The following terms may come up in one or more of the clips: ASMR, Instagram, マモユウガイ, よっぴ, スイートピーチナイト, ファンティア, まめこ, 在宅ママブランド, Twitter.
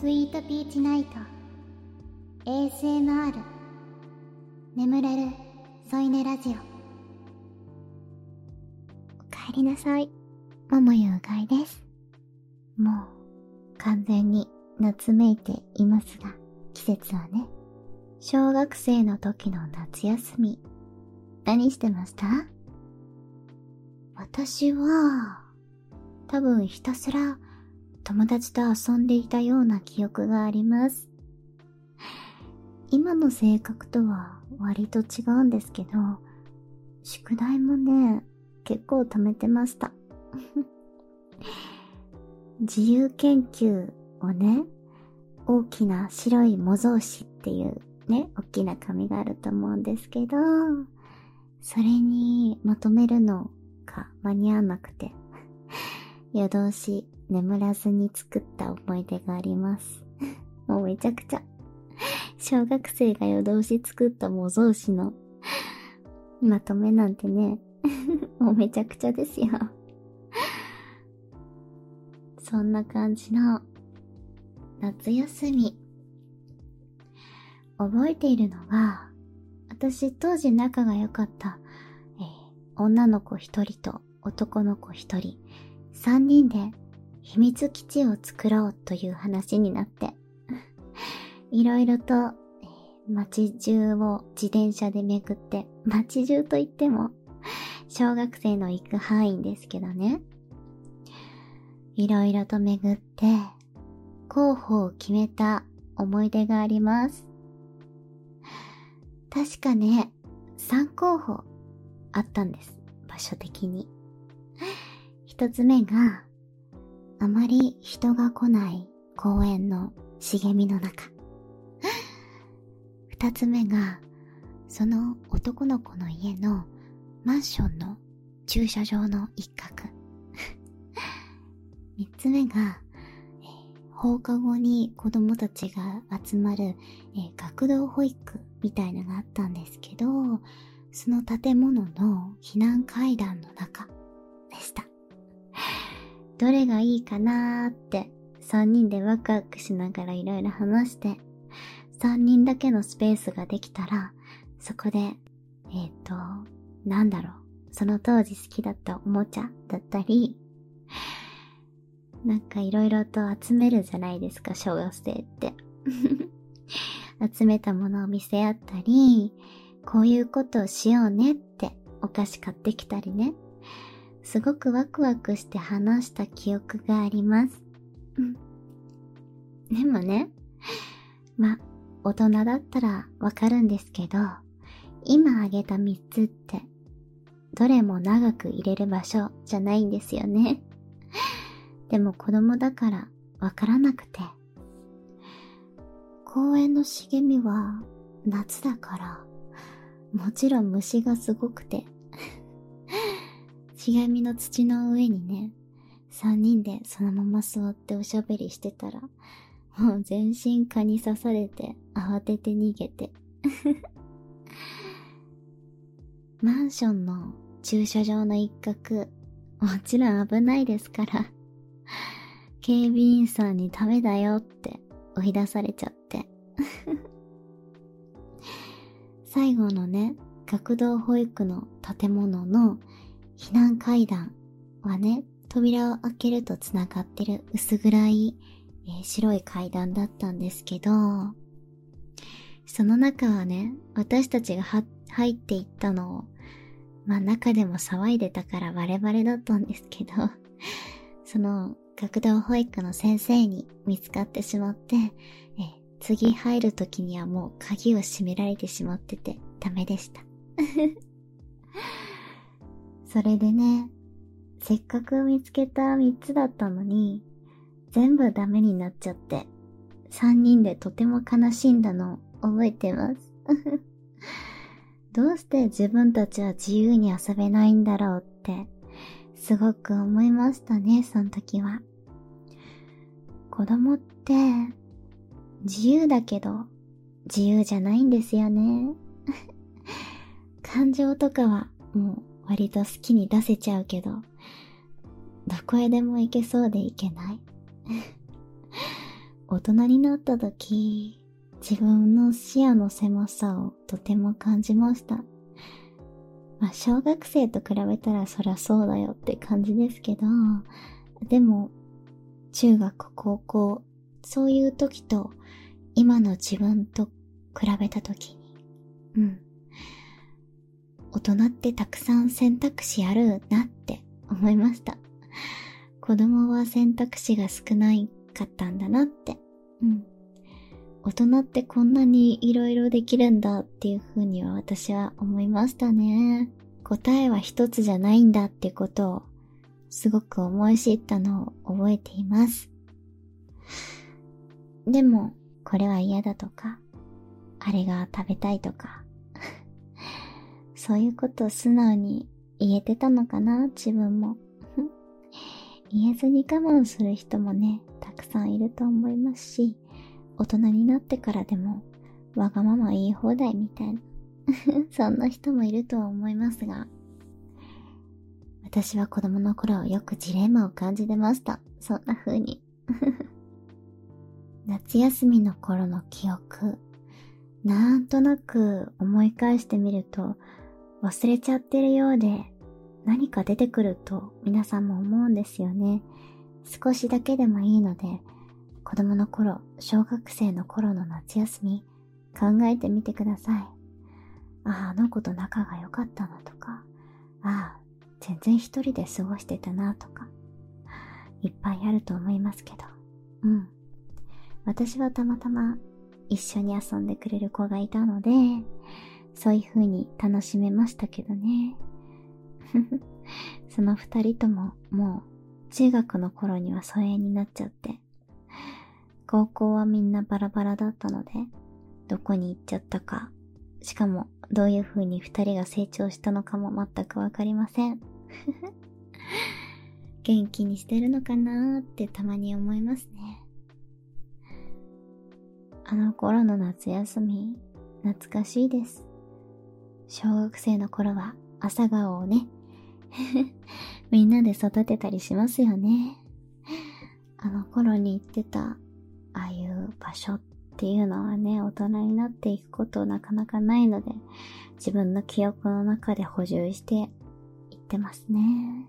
スイートピーチナイト ASMR 眠れる添い寝ラジオ。おかえりなさい、マモユウガイです。もう完全に夏めいていますが、季節はね、小学生の時の夏休み何してました？私は多分ひたすら友達と遊んでいたような記憶があります。今の性格とは割と違うんですけど、宿題もね結構貯めてました。自由研究をね、大きな白い模造紙っていうね、大きな紙があると思うんですけど、それにまとめるのが間に合わなくて夜通し眠らずに作った思い出があります。もうめちゃくちゃ小学生が夜通し作った模造紙のまとめなんてね、もうめちゃくちゃですよ。そんな感じの夏休み、覚えているのが、私当時仲が良かった、女の子一人と男の子一人、三人で秘密基地を作ろうという話になっていろいろと、街中を自転車で巡って、街中といっても小学生の行く範囲ですけどね、いろいろと巡って候補を決めた思い出があります。確かね3候補あったんです、場所的に。一つ目が、あまり人が来ない公園の茂みの中。二つ目が、その男の子の家のマンションの駐車場の一角。三つ目が、放課後に子供たちが集まる、学童保育みたいなのがあったんですけど、その建物の避難階段の中でした。どれがいいかなーって3人でワクワクしながらいろいろ話して、3人だけのスペースができたらそこでなんだろう、その当時好きだったおもちゃだったり、なんかいろいろと集めるじゃないですか、小学生って。集めたものを見せ合ったり、こういうことをしようねってお菓子買ってきたりね、すごくワクワクして話した記憶があります。でもね、大人だったらわかるんですけど、今あげた3つって、どれも長く入れる場所じゃないんですよね。でも子供だからわからなくて。公園の茂みは夏だから、もちろん虫がすごくて、茂みの土の上にね、3人でそのまま座っておしゃべりしてたら、もう全身蚊に刺されて慌てて逃げて。マンションの駐車場の一角、もちろん危ないですから、警備員さんにダメだよって追い出されちゃって。最後のね、学童保育の建物の避難階段はね、扉を開けると繋がってる薄暗い、白い階段だったんですけど、その中はね、私たちが入っていったのを、中でも騒いでたからバレバレだったんですけど、その学童保育の先生に見つかってしまって、次入る時にはもう鍵を閉められてしまっててダメでした。それでね、せっかく見つけた3つだったのに、全部ダメになっちゃって、3人でとても悲しんだのを覚えてます。どうして自分たちは自由に遊べないんだろうって、すごく思いましたね、その時は。子供って、自由だけど、自由じゃないんですよね。感情とかはもう、割と好きに出せちゃうけど、どこへでも行けそうで行けない。大人になった時、自分の視野の狭さをとても感じました。まあ、小学生と比べたらそりゃそうだよって感じですけど、でも中学、高校、そういう時と今の自分と比べた時に、大人ってたくさん選択肢あるなって思いました。子供は選択肢が少ないかったんだなって、大人ってこんなにいろいろできるんだっていうふうには私は思いましたね。答えは一つじゃないんだってことをすごく思い知ったのを覚えています。でもこれは嫌だとか、あれが食べたいとかそういうことを素直に言えてたのかな、自分も。言えずに我慢する人もね、たくさんいると思いますし、大人になってからでもわがまま言い放題みたいなそんな人もいるとは思いますが、私は子供の頃よくジレンマを感じてました。そんな風に夏休みの頃の記憶、なんとなく思い返してみると忘れちゃってるようで、何か出てくると皆さんも思うんですよね。少しだけでもいいので、子供の頃、小学生の頃の夏休み、考えてみてください。あの子と仲が良かったなとか、全然一人で過ごしてたなとか、いっぱいあると思いますけど、私はたまたま一緒に遊んでくれる子がいたので、そういう風に楽しめましたけどねその二人とももう中学の頃には疎遠になっちゃって、高校はみんなバラバラだったので、どこに行っちゃったか、しかもどういう風に二人が成長したのかも全くわかりません元気にしてるのかなーってたまに思いますね。あの頃の夏休み、懐かしいです。小学生の頃は朝顔をねみんなで育てたりしますよね。あの頃に行ってたああいう場所っていうのはね、大人になっていくことなかなかないので、自分の記憶の中で補充していってますね。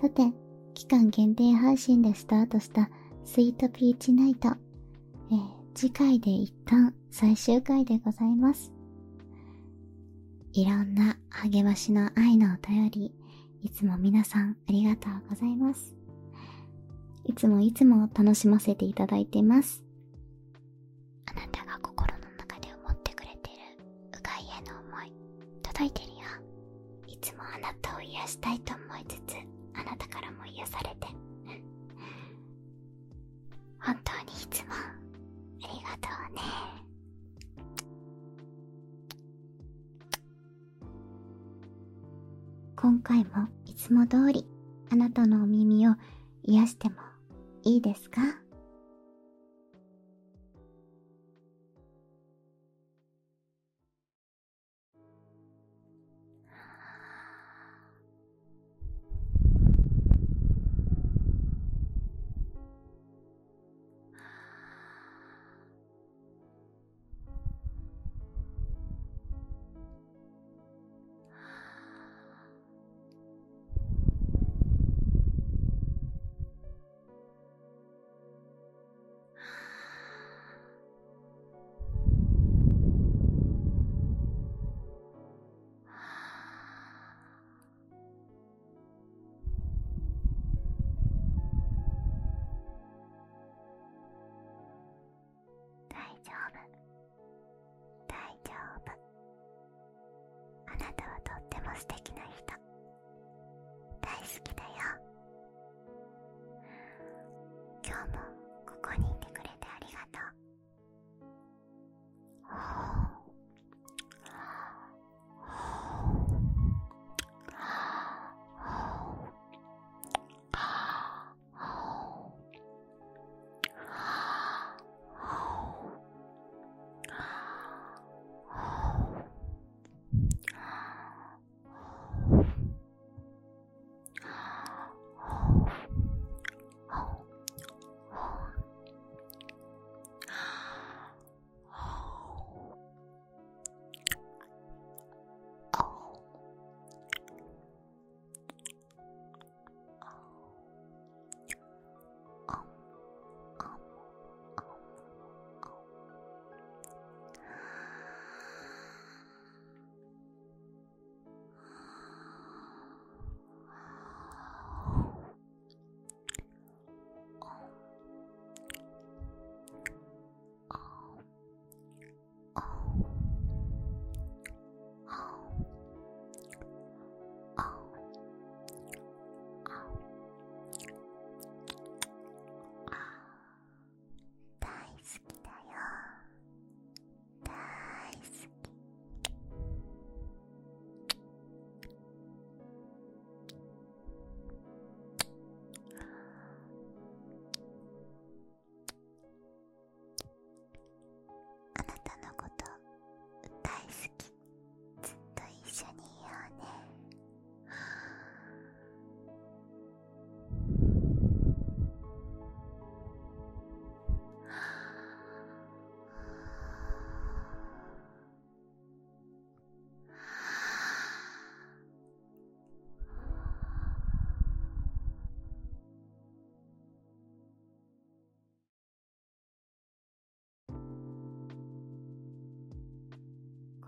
さて、期間限定配信でスタートしたスイートピーチナイト、次回で一旦最終回でございます。いろんな励ましの愛のお便り、いつも皆さんありがとうございます。いつもいつも楽しませていただいています。あなたが心の中で思ってくれてるうがいへの思い、届いてるよ。いつもあなたを癒したいと思いつつ、あなたからも癒されて本当にいつもありがとうね。今回もいつも通りあなたのお耳を癒してもいいですか？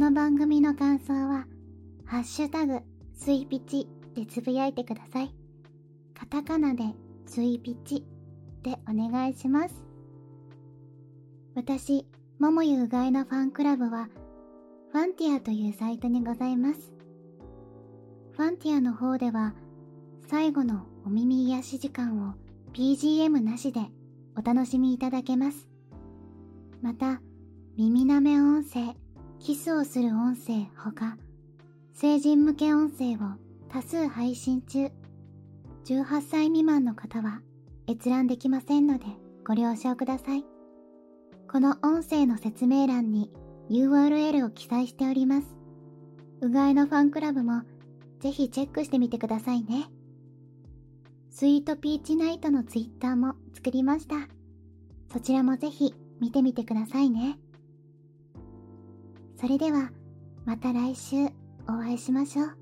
の番組の感想はハッシュタグスイピチでつぶやいてください。カタカナでスイピチでお願いします。私、ももゆうがいのファンクラブはファンティアというサイトにございます。ファンティアの方では最後のお耳癒し時間を BGM なしでお楽しみいただけます。また、耳なめ音声、キスをする音声ほか、成人向け音声を多数配信中。18歳未満の方は閲覧できませんのでご了承ください。この音声の説明欄に URL を記載しております。うがいのファンクラブもぜひチェックしてみてくださいね。スイートピーチナイトのツイッターも作りました。そちらもぜひ見てみてくださいね。それではまた来週お会いしましょう。